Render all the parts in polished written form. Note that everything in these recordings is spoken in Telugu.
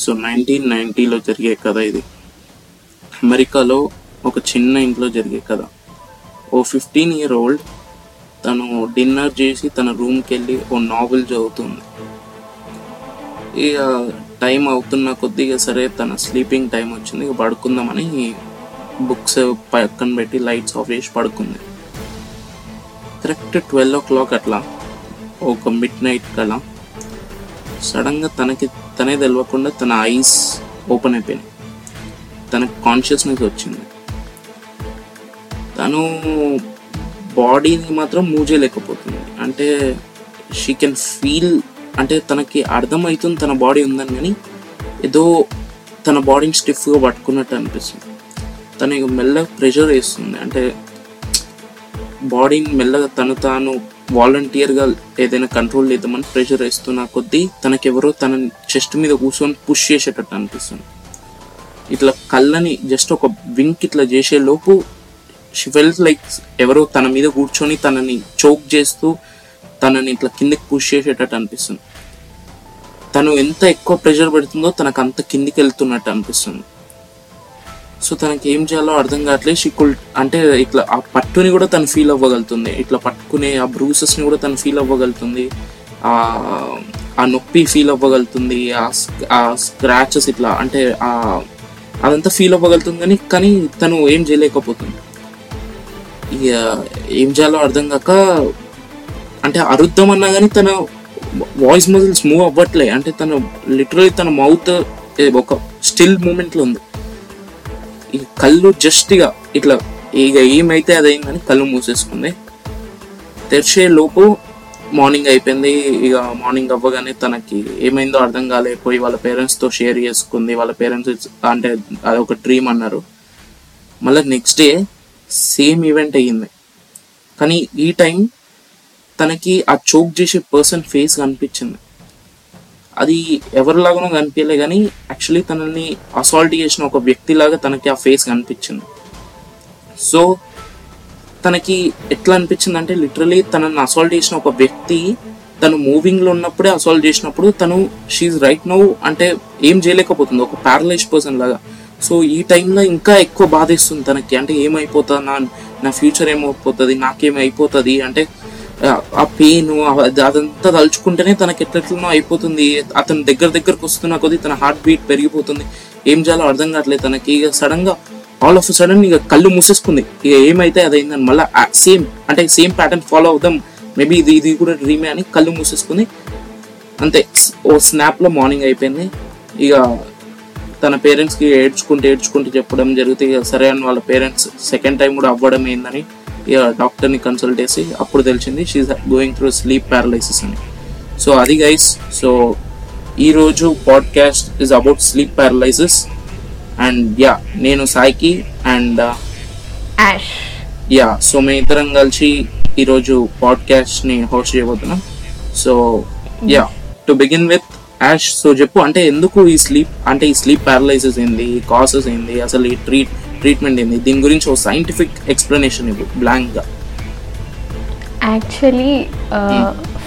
సో 1990లో జరిగే కథ ఇది. అమెరికాలో ఒక చిన్న ఇంట్లో జరిగే కథ. ఓ 15-year-old తను డిన్నర్ చేసి తన రూమ్కి వెళ్ళి ఓ నావెల్ చదువుతుంది. ఇక టైం అవుతున్న కొద్దిగా సరే తన స్లీపింగ్ టైం వచ్చింది, ఇక పడుకుందామని బుక్స్ పక్కన పెట్టి లైట్స్ ఆఫ్ చేసి పడుకుంది. కరెక్ట్ 12 o'clock అట్లా, ఒక మిడ్నైట్ కల సడన్గా తనే తెలియకుండా తన ఐస్ ఓపెన్ అయిపోయినాయి, తనకు కాన్షియస్నెస్ వచ్చింది. తను బాడీని మాత్రం మూవ్ చేయలేకపోతుంది. అంటే షీ కెన్ ఫీల్, అంటే తనకి అర్థమవుతుంది తన బాడీ ఉందని, కానీ ఏదో తన బాడీని స్టిఫ్గా పట్టుకున్నట్టు అనిపిస్తుంది. తనకి మెల్లగా ప్రెషర్ వేస్తుంది, అంటే బాడీని మెల్లగా తాను వాలంటీర్గా ఏదైనా కంట్రోల్ చేద్దామని ప్రెషర్ వేస్తున్న కొద్దీ తనకెవరో తన చెస్ట్ మీద కూర్చొని పుష్ చేసేటట్టు అనిపిస్తుంది. ఇట్లా కళ్ళని జస్ట్ ఒక వింక్ ఇట్లా చేసేలోపు షీ ఫెల్ట్ లైక్ ఎవరో తన మీద కూర్చొని తనని చోక్ చేస్తూ తనని ఇట్లా కిందకి పుష్ చేసేటట్టు అనిపిస్తుంది. తను ఎంత ఎక్కువ ప్రెషర్ పెడుతుందో తనకు అంత కిందికి వెళ్తున్నట్టు అనిపిస్తుంది. సో తనకి ఏం చేయాలో అర్థం కావట్లేదు. అంటే ఇట్లా ఆ పట్టుని కూడా తను ఫీల్ అవ్వగలుగుతుంది, ఇట్లా పట్టుకునే ఆ బ్రూసెస్ని కూడా తను ఫీల్ అవ్వగలుగుతుంది, ఆ నొప్పి ఫీల్ అవ్వగలుగుతుంది, ఆ స్క్రాచెస్ ఇట్లా అంటే అదంతా ఫీల్ అవ్వగలుగుతుంది. కానీ తను ఏం చేయలేకపోతుంది. ఇక ఏం చేయాలో అర్థం కాక, అంటే అరుద్దామన్నా కానీ తన వాయిస్ మజిల్స్ మూవ్ అవ్వట్లే, అంటే తను లిటరలీ తన మౌత్ ఒక స్టిల్ మూమెంట్లో ఉంది. ఈ కళ్ళు జస్ట్గా ఇట్లా ఇక ఏమైతే అదైందని కళ్ళు మూసేసుకుంది. తెరిచే లోపు మార్నింగ్ అయిపోయింది. ఇక మార్నింగ్ అవ్వగానే తనకి ఏమైందో అర్థం కాలేకపోయి వాళ్ళ పేరెంట్స్తో షేర్ చేసుకుంది. వాళ్ళ పేరెంట్స్ అంటే అదొక డ్రీమ్ అన్నారు. మళ్ళీ నెక్స్ట్ డే సేమ్ ఈవెంట్ అయ్యింది, కానీ ఈ టైం తనకి ఆ చోక్ చేసే పర్సన్ ఫేస్ కనిపించింది. అది ఎవరిలాగానో కనిపించలే, కానీ యాక్చువల్లీ తనని అసాల్ట్ చేసిన ఒక వ్యక్తిలాగా తనకి ఆ ఫేస్ కనిపించింది. సో తనకి ఎట్లా అనిపించింది అంటే, లిటరలీ తనని అసాల్ట్ చేసిన ఒక వ్యక్తి తను మూవింగ్లో ఉన్నప్పుడే అసాల్ట్ చేసినప్పుడు తను షీఈ్ రైట్ నౌ అంటే ఏం చేయలేకపోతుంది, ఒక ప్యారలైజ్ పర్సన్ లాగా. సో ఈ టైంలో ఇంకా ఎక్కువ బాధేస్తుంది తనకి, అంటే ఏమైపోతా, నా ఫ్యూచర్ ఏమైపోతుంది, నాకేమైపోతుంది అంటే ఆ పెయిన్ అదంతా తలుచుకుంటేనే తనకి ఎట్లెట్లనో అయిపోతుంది. అతను దగ్గరకు వస్తున్న కొద్దీ తన హార్ట్ బీట్ పెరిగిపోతుంది. ఏం చేయాలో అర్థం కావట్లేదు తనకి. ఇక సడన్గా ఆల్ ఆఫ్ సడన్ ఇక కళ్ళు మూసేసుకుంది. ఇక ఏమైతే అదైందని మళ్ళీ సేమ్ ప్యాటర్న్ ఫాలో అవుదాం, మేబీ ఇది కూడా డ్రీమే అని కళ్ళు మూసేసుకుంది. అంతే, ఓ స్నాప్లో మార్నింగ్ అయిపోయింది. ఇక తన పేరెంట్స్కి ఏడ్చుకుంటూ చెప్పడం జరిగితే, ఇక సరే అని వాళ్ళ పేరెంట్స్ సెకండ్ టైం కూడా అవ్వడం ఏందని ఇక డాక్టర్ని కన్సల్ట్ చేసి అప్పుడు తెలిసింది she's going through sleep paralysis అని. సో అది గైస్, సో ఈరోజు podcast is about sleep paralysis. And yeah, నేను సాయికి అండ్ యాష్, యా సో మేము ఇద్దరం కలిసి ఈరోజు పాడ్కాస్ట్ని హోస్ట్ చేయబోతున్నాం. So yeah, to begin with ash, so చెప్పు అంటే ఎందుకు ఈ స్లీప్ ప్యారలైసిస్ ఏంది, కాసెస్ ఏంది, అసలు ఈ ట్రీట్మెంట్ ఏంది, దీని గురించి ఒక సైంటిఫిక్ ఎక్స్ప్లెనేషన్ ఇవ్వు బ్లాంక్గా. యాక్చువల్లీ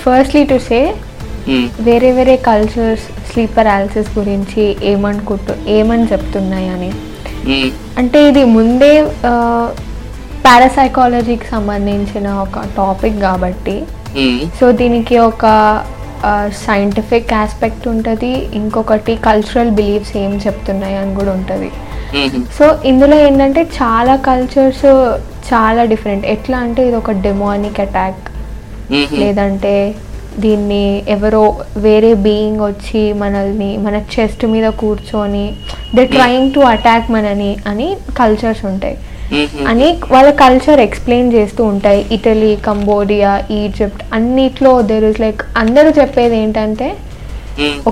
ఫస్ట్లీ టు సే, వేరే కల్చర్స్ స్లీప్ ప్యారలైసిస్ గురించి ఏమని చెప్తున్నాయి అని, అంటే ఇది ముందే పారాసైకాలజీకి సంబంధించిన ఒక టాపిక్ కాబట్టి, సో దీనికి ఒక సైంటిఫిక్ ఆస్పెక్ట్ ఉంటుంది, ఇంకొకటి కల్చరల్ బిలీఫ్స్ ఏం చెప్తున్నాయి అని కూడా ఉంటుంది. సో ఇందులో ఏంటంటే చాలా కల్చర్స్ చాలా డిఫరెంట్. ఎట్లా అంటే ఇది ఒక డెమోనిక్ అటాక్, లేదంటే దీన్ని ఎవరో వేరే బీయింగ్ వచ్చి మన చెస్ట్ మీద కూర్చొని దే ట్రైయింగ్ టు అటాక్ మనని అని కల్చర్స్ ఉంటాయి అని వాళ్ళ కల్చర్ ఎక్స్ప్లెయిన్ చేస్తూ ఉంటాయి. ఇటలీ, కంబోడియా, ఈజిప్ట్ అన్నిట్లో దేర్ ఇస్ లైక్ అందరూ చెప్పేది ఏంటంటే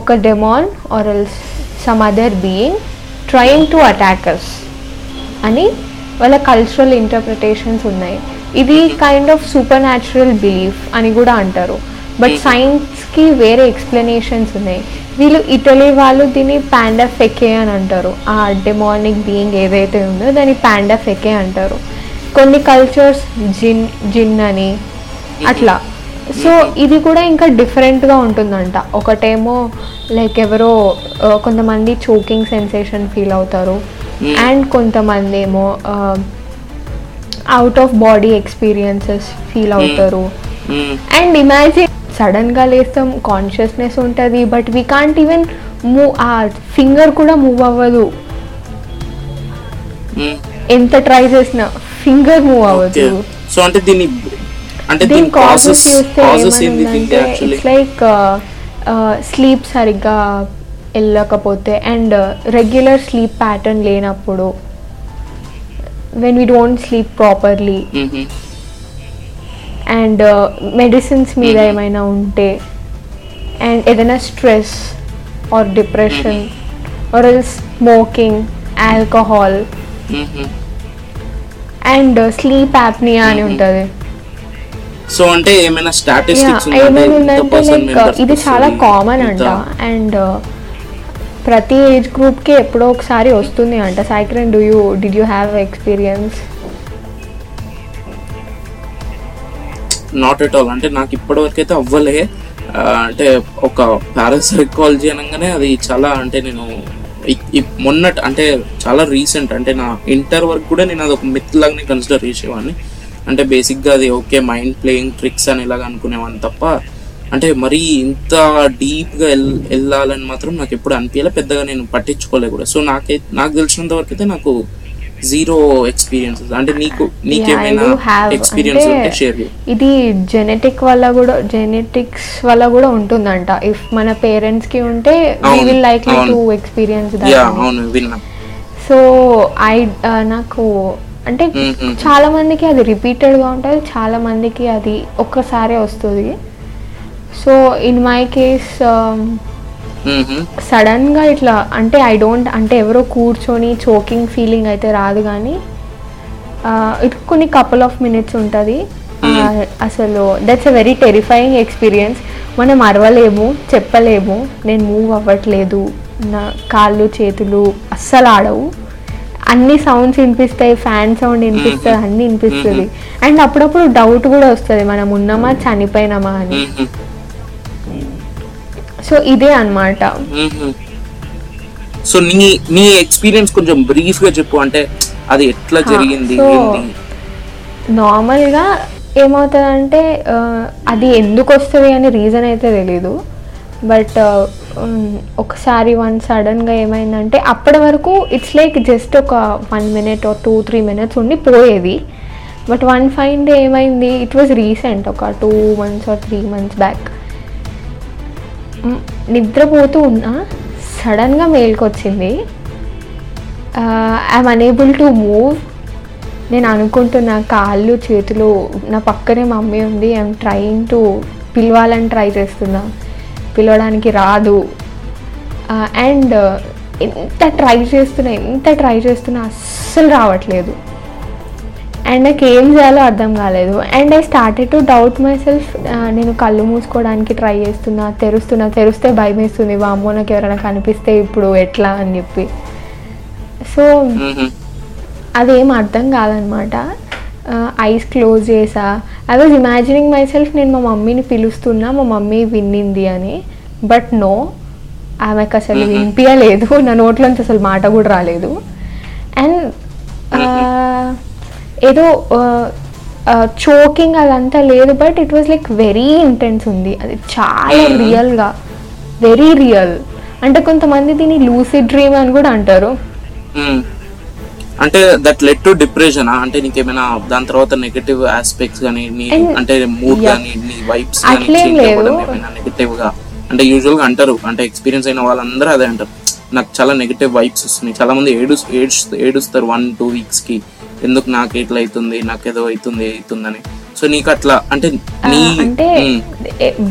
ఒక demon or else some other being trying to attack us అని వాళ్ళ కల్చరల్ ఇంటర్ప్రిటేషన్స్ ఉన్నాయి. ఇది kind of supernatural belief అని కూడా అంటారు, బట్ సైన్స్కి వేరే ఎక్స్ప్లెనేషన్స్ ఉన్నాయి. వీళ్ళు ఇటలీ వాళ్ళు దీన్ని పాండా ఫెకే అని అంటారు, ఆ డెమానిక్ బీయింగ్ ఏదైతే ఉందో దాన్ని పాండా ఫెకే అంటారు. కొన్ని కల్చర్స్ జిన్ అని అట్లా సో ఇది కూడా ఇంకా డిఫరెంట్గా ఉంటుందంట. ఒకటేమో లైక్ ఎవరో కొంతమంది చోకింగ్ సెన్సేషన్ ఫీల్ అవుతారు, అండ్ కొంతమంది ఏమో out of body experiences feel అవుతారు. అండ్ ఇమాజిన్ సడన్గా లేస్తాం, కాన్షియస్నెస్ ఉంటుంది, but we can't even move, ఆ ఫింగర్ కూడా మూవ్ అవ్వదు, ఎంత ట్రై చేసినా ఫింగర్ మూవ్ అవ్వదు. సో అంటే దీని ఇట్స్ లైక్ స్లీప్ సరిగ్గా వెళ్ళకపోతే అండ్ రెగ్యులర్ స్లీప్ ప్యాటర్న్ లేనప్పుడు, when we don't sleep properly, and medicines మీద ఏమైనా ఉంటే, అండ్ ఏదైనా stress or depression or else smoking, alcohol, and sleep apnoea అని ఉంటుంది. సో అంటే ఏమైనా స్టాటిస్టిక్స్ ఉన్నాయంటే ఇది చాలా కామన్ అంట, అండ్ ప్రతి ఏజ్ గ్రూప్కి ఎప్పుడో ఒకసారి వస్తుంది అంట. Saikiran, did you have experience? Not at all. అంటే నాకు ఇప్పటివరకు అయితే అవ్వలే. అంటే ఒక పారాసైకాలజీ అనగానే అది చాలా, అంటే నేను మొన్నటి అంటే చాలా రీసెంట్, అంటే నా ఇంటర్ వరకు కూడా నేను అది ఒక మిత్ లాగానే కన్సిడర్ చేసేవాడిని. అంటే బేసిక్గా అది ఓకే మైండ్ ప్లేయింగ్ ట్రిక్స్ అని ఇలాగ అనుకునేవాడిని తప్ప, అంటే మరీ ఇంత డీప్గా వెళ్ళాలని మాత్రం నాకు ఎప్పుడు అనిపించలే, పెద్దగా నేను పట్టించుకోలేదు కూడా. సో నాకు తెలిసినంత వరకు అయితే నాకు జీరో ఎక్స్పీరియన్సెస్. అంటే నీకేమైనా ఎక్స్పీరియన్స్ ఉంటే షేర్ చేయి. ఇది జెనెటిక్స్ వల్ల కూడా ఉంటుందంట. ఇఫ్ మన పేరెంట్స్ కి ఉంటే we will likely to experience that. Yeah, అవును విన్నా. సో నాకు అంటే చాలా మందికి అది రిపీటెడ్ గా ఉంటుంది, చాలా మందికి అది ఒక్కసారే వస్తుంది. So in my case sudden గా ఇట్లా, అంటే ఐ డోంట్, అంటే ఎవరో కూర్చొని చోకింగ్ ఫీలింగ్ అయితే రాదు, కానీ ఇది కొన్ని కపుల్ ఆఫ్ మినిట్స్ ఉంటుంది. అసలు that's a very terrifying experience. మనం అరవలేము, చెప్పలేము, నేను మూవ్ అవ్వట్లేదు, నా కాళ్ళు చేతులు అస్సలు ఆడవు, అన్ని సౌండ్స్ వినిపిస్తాయి, ఫ్యాన్ సౌండ్ వినిపిస్తుంది, అన్ని వినిపిస్తుంది. అండ్ అప్పుడప్పుడు డౌట్ కూడా వస్తుంది, మనం ఉన్నామా చనిపోయినామా అని. సో ఇదే అన్నమాట. సో నీ ఎక్స్పీరియన్స్ కొంచెం బ్రీఫ్ గా చెప్పు, అంటే అది ఎట్లా జరిగింది? నార్మల్ గా ఏమవుతుందంటే అది ఎందుకు వస్తుంది అనే రీజన్ అయితే తెలీదు, బట్ ఒకసారి సడన్ గా ఏమైందంటే, అప్పటి వరకు ఇట్స్ లైక్ జస్ట్ ఒక 1 minute ఆర్ 2-3 minutes ఉండి పోయేది. బట్ వన్ ఫైన్ డే ఏమైంది, ఇట్ వాజ్ రీసెంట్, ఒక 2 months ఆర్ 3 months బ్యాక్ నిద్రపోతూ ఉన్నా, సడన్గా మేల్కొచ్చింది. I'm unable to move. నేను అనుకుంటున్నా కాళ్ళు చేతులు, నా పక్కనే మమ్మీ ఉంది, ఐఎమ్ ట్రయింగ్ టు పిలవాలని ట్రై చేస్తున్నా, పిలవడానికి రాదు. అండ్ ఎంత ట్రై చేస్తున్నా అస్సలు రావట్లేదు. అండ్ నాకు ఏం చేయాలో అర్థం కాలేదు. And I started to doubt myself. నేను కళ్ళు మూసుకోవడానికి ట్రై చేస్తున్నా, తెరుస్తే భయం వేస్తుంది, వామ్మో నాకు ఎవరైనా కనిపిస్తే ఇప్పుడు ఎట్లా అని చెప్పి. సో అదేం అర్థం కాదనమాట. ఐస్ క్లోజ్ చేసా. I was imagining myself నేను మా మమ్మీని పిలుస్తున్నా, మా మమ్మీ విన్నింది అని. బట్ నో, ఆమెకు అసలు వినిపించలేదు, నా నోట్లోంచి అసలు మాట కూడా రాలేదు. అండ్ ఏదో చోకింగ్ అదంతా లేదు, but it was like very intense ఉంది, అది చాలా రియల్గా, వెరీ రియల్. అంటే కొంతమంది దీన్ని లూసిడ్ డ్రీమ్ అని కూడా అంటారు. అంటే దట్ లెడ్ టు డిప్రెషన్. అంటే నీకేమైనా దాని తర్వాత నెగటివ్ ఆస్పెక్ట్స్ గానీ, అంటే మూడ్ గానీ, నీ వైబ్స్ గానీ చేంజ్ అవ్వడం ఏమైనా నెగటివ్ గా, అంటే యూజువల్ గా అంటారు, అంటే ఎక్స్పీరియన్స్ అయిన వాళ్ళందరూ అదే అంటారు, నాకు చాలా నెగటివ్ వైబ్స్ వస్తున్నాయి, చాలా మంది ఏడుస్తారు 1-2 weeks కి, ఎందుకు నాకు ఇట్లా అవుతుంది, నాకు ఏదో అవుతుంది. సో నీకు అట్లా అంటే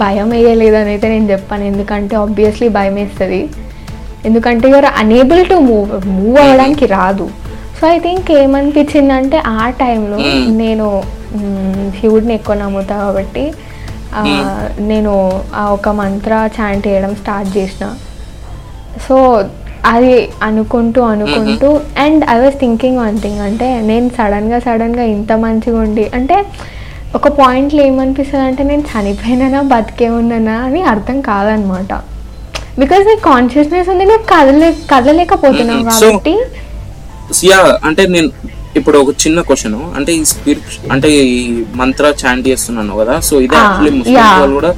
భయం వేయలేదని అయితే నేను చెప్పాను, ఎందుకంటే ఆబ్వియస్లీ భయం వేస్తుంది, ఎందుకంటే యూఆర్ అనేబుల్ టు మూవ్ అవ్వడానికి రాదు. సో ఐ థింక్ ఏమనిపించింది అంటే, ఆ టైంలో నేను శివుడిని ఎక్కువ నమ్ముతా కాబట్టి నేను ఆ ఒక మంత్ర చాంట్ చేయడం స్టార్ట్ చేసిన. సో అది అనుకుంటూ and I was thinking one thing, అంటే నేను సడన్గా ఇంత మంచిగా ఉండి, అంటే ఒక పాయింట్లో ఏమనిపిస్తుంది అంటే నేను చనిపోయినా బతికే ఉన్నానా అని అర్థం కాదనమాట. బికాజ్ నాకు కాన్షియస్నెస్ ఉంది, నేను కదలలేకపోతున్నాను కాబట్టి. అంటే నేను ఇప్పుడు ఒక చిన్న క్వశ్చన్, అంటే ఈ స్పిరిట్ అంటే ఈ మంత్ర చాంట్ చేస్తున్నాను కదా, సో ఇది యాక్చువల్లీ ముస్లిం వాళ్ళు కూడా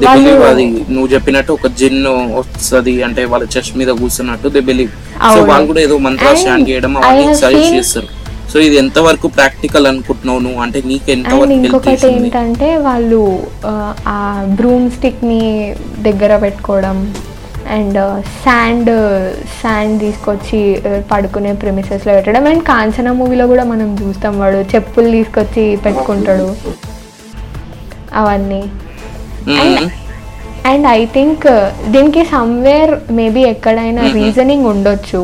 దే బిలీవ్, అది నువ్వు చెప్పినట్టు ఒక జిన్ వస్తుంది అంటే వాళ్ళ చెస్ట్ మీద కూర్చున్నట్టు దే బిలీవ్. సో వాళ్ళు కూడా ఏదో మంత్ర చాంట్ చేయడం అవన్నీ సజెస్ట్ చేస్తారు. సో ఇది ఎంత వరకు ప్రాక్టికల్ అనుకుంటున్నావు నువ్వు? అంటే నీకు ఎంత వరకు? ఇంకొకటి ఏంటంటే వాళ్ళు ఆ బ్రూమ్ స్టిక్ ని దగ్గర పెట్టుకోవడం అండ్ శాండ్ తీసుకొచ్చి పడుకునే ప్రిమిసెస్లో పెట్టడం. అండ్ కాంచనా మూవీలో కూడా మనం చూస్తాం వాడు చెప్పులు తీసుకొచ్చి పెట్టుకుంటాడు అవన్నీ. అండ్ ఐ థింక్ దీనికి సమ్వేర్ మేబీ ఎక్కడైనా రీజనింగ్ ఉండొచ్చు,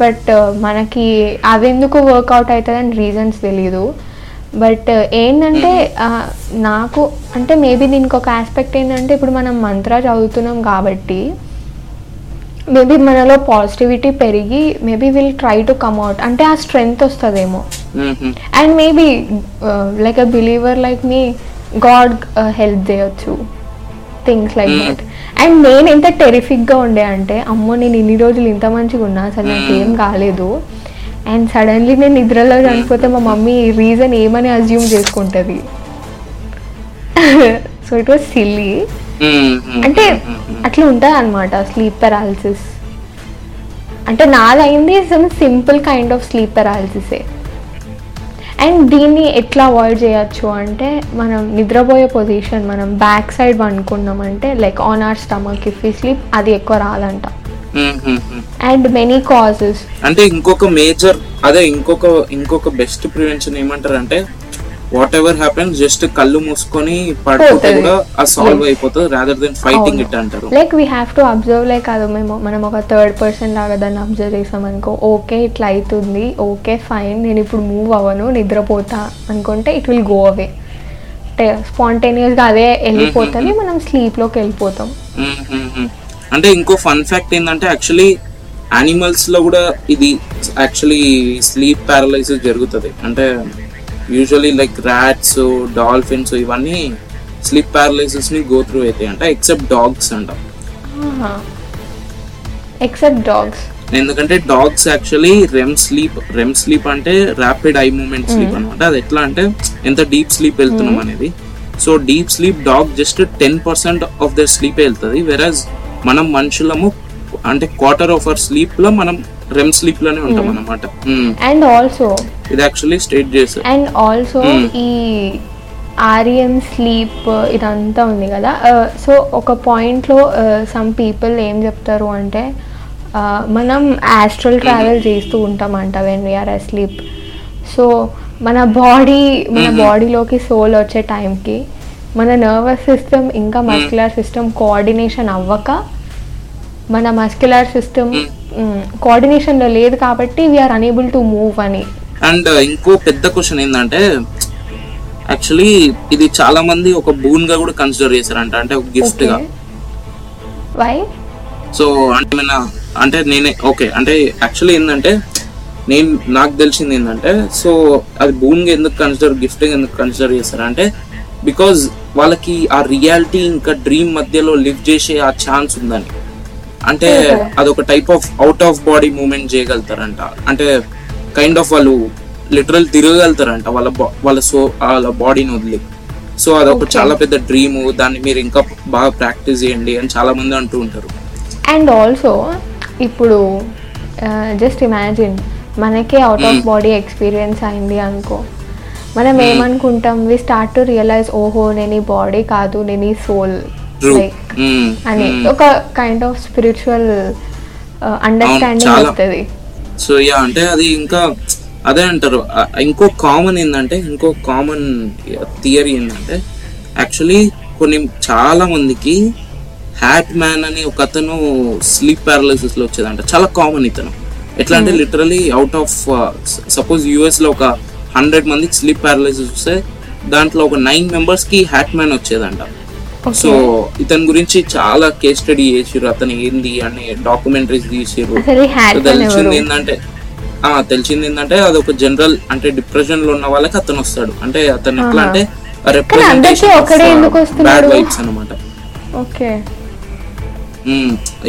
బట్ మనకి అదెందుకు వర్కౌట్ అవుతుందని రీజన్స్ తెలీదు. బట్ ఏంటంటే నాకు అంటే మేబీ దీనికి ఒక ఆస్పెక్ట్ ఏంటంటే ఇప్పుడు మనం మంత్ర చదువుతున్నాం కాబట్టి మేబీ మనలో పాజిటివిటీ పెరిగి maybe will try to combat, అంటే ఆ స్ట్రెంగ్త్ వస్తుందేమో. And maybe like a believer like me God help చేయొచ్చు, థింగ్స్ లైక్ దట్. అండ్ నేను ఎంత టెరిఫిక్గా ఉండే అంటే అమ్మో నేను ఇన్ని రోజులు ఇంత మంచిగా ఉన్నా అసలు నాకేం కాలేదు, అండ్ సడన్లీ నేను నిద్రలో చనిపోతే మా మమ్మీ రీజన్ ఏమని అజ్యూమ్ చేసుకుంటుంది. సో ఇట్ వాజ్ సిల్లీ, అంటే అట్లా ఉంటుంది అనమాట స్లీప్ పెరాలిసిస్ అంటే. నాదైంది some simple kind of sleep పెరాలిసిసే. అండ్ దీన్ని ఎట్లా అవాయిడ్ చేయొచ్చు అంటే మనం నిద్రపోయే పొజిషన్ మనం బ్యాక్ సైడ్ వండుకున్నామంటే like on our stomach if we sleep అది ఎక్కువ రాదంట. And many causes. అంటే ఇంకొక మేజర్ అదే ఇంకొక బెస్ట్ ప్రివెన్షన్ ఏమంటారు అంటే వాట్ ఎవర్ హ్యాపెన్స్ జస్ట్ కళ్ళు మూసుకొని పడుకుంటే కూడా ఆ సాల్వ్ అయిపోతుంది రాదర్ దెన్ ఫైటింగ్ ఇట్ అంటారు. Like we have to observe like అది మనం ఒక థర్డ్ పర్సన్ లాగా దాన్ని అబ్జర్వ్ చేసాం అనుకో, ఓకే ఇట్లా అవుతుంది, ఓకే ఫైన్ నేను ఇప్పుడు మూవ్ అవ్వను నిద్రపోతా అనుకుంటే ఇట్ విల్ గో అవే, అంటే స్పాంటేనియస్గా అదే వెళ్ళిపోతుంది, మనం స్లీప్లోకి వెళ్ళిపోతాం. అంటే ఇంకో ఫన్ ఫ్యాక్ట్ ఏంటంటే యాక్చువల్లీ యానిమల్స్ లో కూడా ఇది యాక్చువల్లీ స్లీప్ పారలైసిస్ జరుగుతుంది. అంటే యూజువల్లీ లైక్ రాట్స్ డాల్ఫిన్స్ ఇవన్నీ స్లీప్ పారలైసిస్ ని గో త్రూ అవుతాయి అంట, ఎక్సెప్ట్ డాగ్స్ అంట. ఎక్సెప్ట్ డాగ్స్ ఎందుకంటే డాగ్స్ యాక్చువల్లీ రెమ్ స్లీప్ అంటే ర్యాపిడ్ ఐ మూమెంట్ స్లీప్ అనమాట. అది ఎట్లా అంటే ఎంత డీప్ స్లీప్ వెళ్తున్నాం అనేది. So deep sleep dog just 10% of the sleep వెళ్తుంది, వెరాజ్ మనం మనుషులము అంటే క్వార్టర్ ఆఫ్ అవర్ స్లీప్ లో మనం రెమ్ స్లీప్ లోనే ఉంటాం అన్నమాట. అండ్ ఆల్సో ఇది యాక్చువల్లీ స్టేట్ చేశారు. అండ్ ఆల్సో ఈ REM స్లీప్ ఇదంతా ఉంది కదా, సో ఒక పాయింట్ లో సమ్ పీపుల్ ఏం చెప్తారు అంటే మనం ఆస్ట్రల్ ట్రావెల్ చేస్తూ ఉంటామంట when we are asleep. So మన బాడీలోకి సోల్ వచ్చే టైంకి మన నర్వస్ సిస్టమ్ ఇంకా మస్క్యులర్ సిస్టమ్ కోఆర్డినేషన్ అవ్వక మన మస్క్యులర్ సిస్టమ్ కోఆర్డినేషన్లో లేదు కాబట్టి వీఆర్ అనేబుల్ టు మూవ్ అని. అండ్ ఇంకో పెద్ద క్వశ్చన్ ఏంటంటే యాక్చువల్లీ ఇది చాలా మంది ఒక బూన్ గా కూడా కన్సిడర్ చేశారంట, అంటే ఒక గిఫ్ట్ గా. వై? సో అంటే నేనే ఓకే అంటే యాక్చువల్లీ ఏంటంటే నేను నాకు తెలిసింది ఏంటంటే సో అది బూన్గా ఎందుకు కన్సిడర్ గిఫ్ట్ ఎందుకు కన్సిడర్ చేస్తారంటే బికాజ్ వాళ్ళకి ఆ రియాలిటీ ఇంకా డ్రీమ్ మధ్యలో లివ్ చేసే ఆ ఛాన్స్ ఉందని. అంటే అదొక type of out of body movement చేయగలుగుతారంట, అంటే కైండ్ ఆఫ్ వాళ్ళు లిటరల్ తిరగలుగుతారంట వాళ్ళ బాడీని వదిలి. సో అదొక చాలా పెద్ద డ్రీమ్, దాన్ని మీరు ఇంకా బాగా ప్రాక్టీస్ చేయండి అని చాలా మంది అంటూ ఉంటారు. అండ్ ఆల్సో ఇప్పుడు జస్ట్ ఇమాజిన్ మనకే అవుట్ ఆఫ్ బాడీ ఎక్స్పీరియన్స్ అయింది అనుకో, మనం ఏమనుకుంటాం వి స్టార్ట్ టు రియలైజ్ ఓహో నేను ఈ బాడీ కాదు నేను ఈ సోల్ లైక్ అని ఒక కైండ్ ఆఫ్ స్పిరిచువల్ అండర్స్టాండింగ్ వస్తుంది. సో యా అంటే అది ఇంకా అదే అంటారు. ఇంకో కామన్ థియరీ ఏంటంటే యాక్చువల్లీ చాలా మందికి హ్యాట్ మ్యాన్ అని ఒక అతను స్లీప్ పారలైసిస్ లో వచ్చేదంట, చాలా కామన్. ఇతను ఎట్లా అంటే literally out of suppose US లో ఒక 100 మందికి స్లీప్ పారలైసిస్ వస్తే దాంట్లో ఒక 9 members కి హ్యాట్ మ్యాన్ వచ్చేదంట. సో ఇతని గురించి చాలా కేస్ స్టడీ చేసారు, అతను ఏంది అని డాక్యుమెంటరీస్ తీసారు. తెలిసింది ఏంటంటే తెలిసింది ఏంటంటే అది ఒక జనరల్ అంటే డిప్రెషన్ లో ఉన్న వాళ్ళకి అతను వస్తాడు. అంటే అతను ఎట్లా అంటే బ్యాడ్ వైబ్స్ అన్నమాట.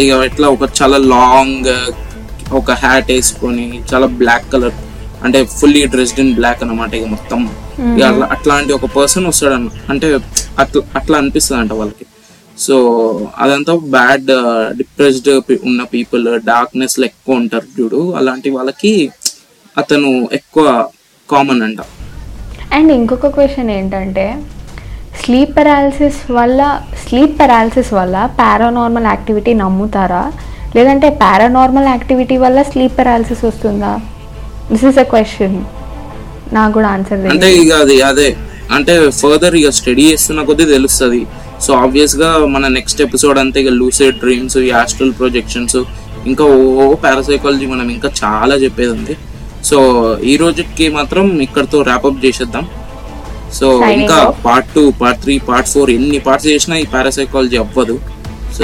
ఇక ఎట్లా ఒక చాలా లాంగ్ ఒక హ్యాట్ వేసుకొని చాలా బ్లాక్ కలర్ అంటే ఫుల్లీ డ్రెస్డ్ ఇన్ బ్లాక్ అనమాట. ఇక మొత్తం అట్లాంటి ఒక పర్సన్ వస్తాడు అన్న అంటే అట్లా అనిపిస్తుంది అంట వాళ్ళకి. సో అదంతా బ్యాడ్ డిప్రెస్డ్ ఉన్న పీపుల్ డార్క్నెస్ లో ఎక్కువ ఉంటారు చూడు, అలాంటి వాళ్ళకి అతను ఎక్కువ కామన్ అంట. అండ్ ఇంకొక క్వశ్చన్ ఏంటంటే స్లీప్ పెరాలసిస్ వల్ల పారానార్మల్ యాక్టివిటీ నమ్ముతారా, లేదంటే పారానార్మల్ యాక్టివిటీ వల్ల స్లీప్ పెరాలసిస్ వస్తుందా? This is a question. నాకు కూడా ఆన్సర్ లేదు. అంటే ఇక అదే అంటే ఫర్దర్ ఇక స్టడీ చేస్తున్న కొద్దీ తెలుస్తుంది. సో ఆబ్వియస్ గా మన నెక్స్ట్ ఎపిసోడ్ అంతా ఇక లూసిడ్ డ్రీమ్స్, యాస్ట్రల్ ప్రొజెక్షన్స్, ఇంకా ఓ పారాసైకాలజీ మనం ఇంకా చాలా చెప్పేది ఉంది. సో ఈ రోజుకి మాత్రం ఇక్కడతో ర్యాపప్ చేసేద్దాం. సో ఇంకా పార్ట్ 2, పార్ట్ 3, పార్ట్ 4 ఎన్ని పార్ట్స్ చేసినా ఈ పారాసైకాలజీ అవ్వదు. సో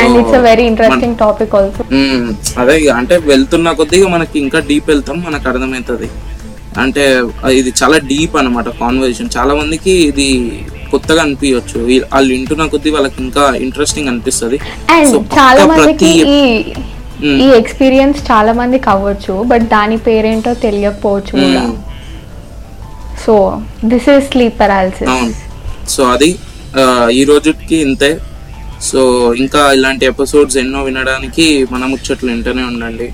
అదే అంటే వెళ్తున్న కొద్దిగా మనకి ఇంకా డీప్ వెళ్తాం, మనకు అర్థమవుతుంది. అంటే ఇది చాలా డీప్ అన్నమాట కాన్వర్సేషన్. చాలా మందికి ఇది కొత్తగా అనిపించవచ్చు, వాళ్ళు వింటున్న కొద్ది వాళ్ళకి ఇంకా ఇంట్రెస్టింగ్ అనిపిస్తుంది. ఈ ఎక్స్పీరియన్స్ చాలా మందికి అవ్వచ్చు, బట్ దాని పేరేంటో తెలియకపోవచ్చు. So this is sleep paralysis. So అది ఈ రోజుకి ఇంతే. సో ఇంకా ఇలాంటి ఎపిసోడ్స్ ఎన్నో వినడానికి మన ముచ్చట్లు వింటూనే ఉండండి.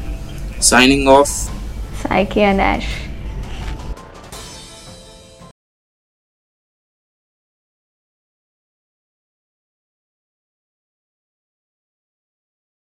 Signing off, సైకి and ash.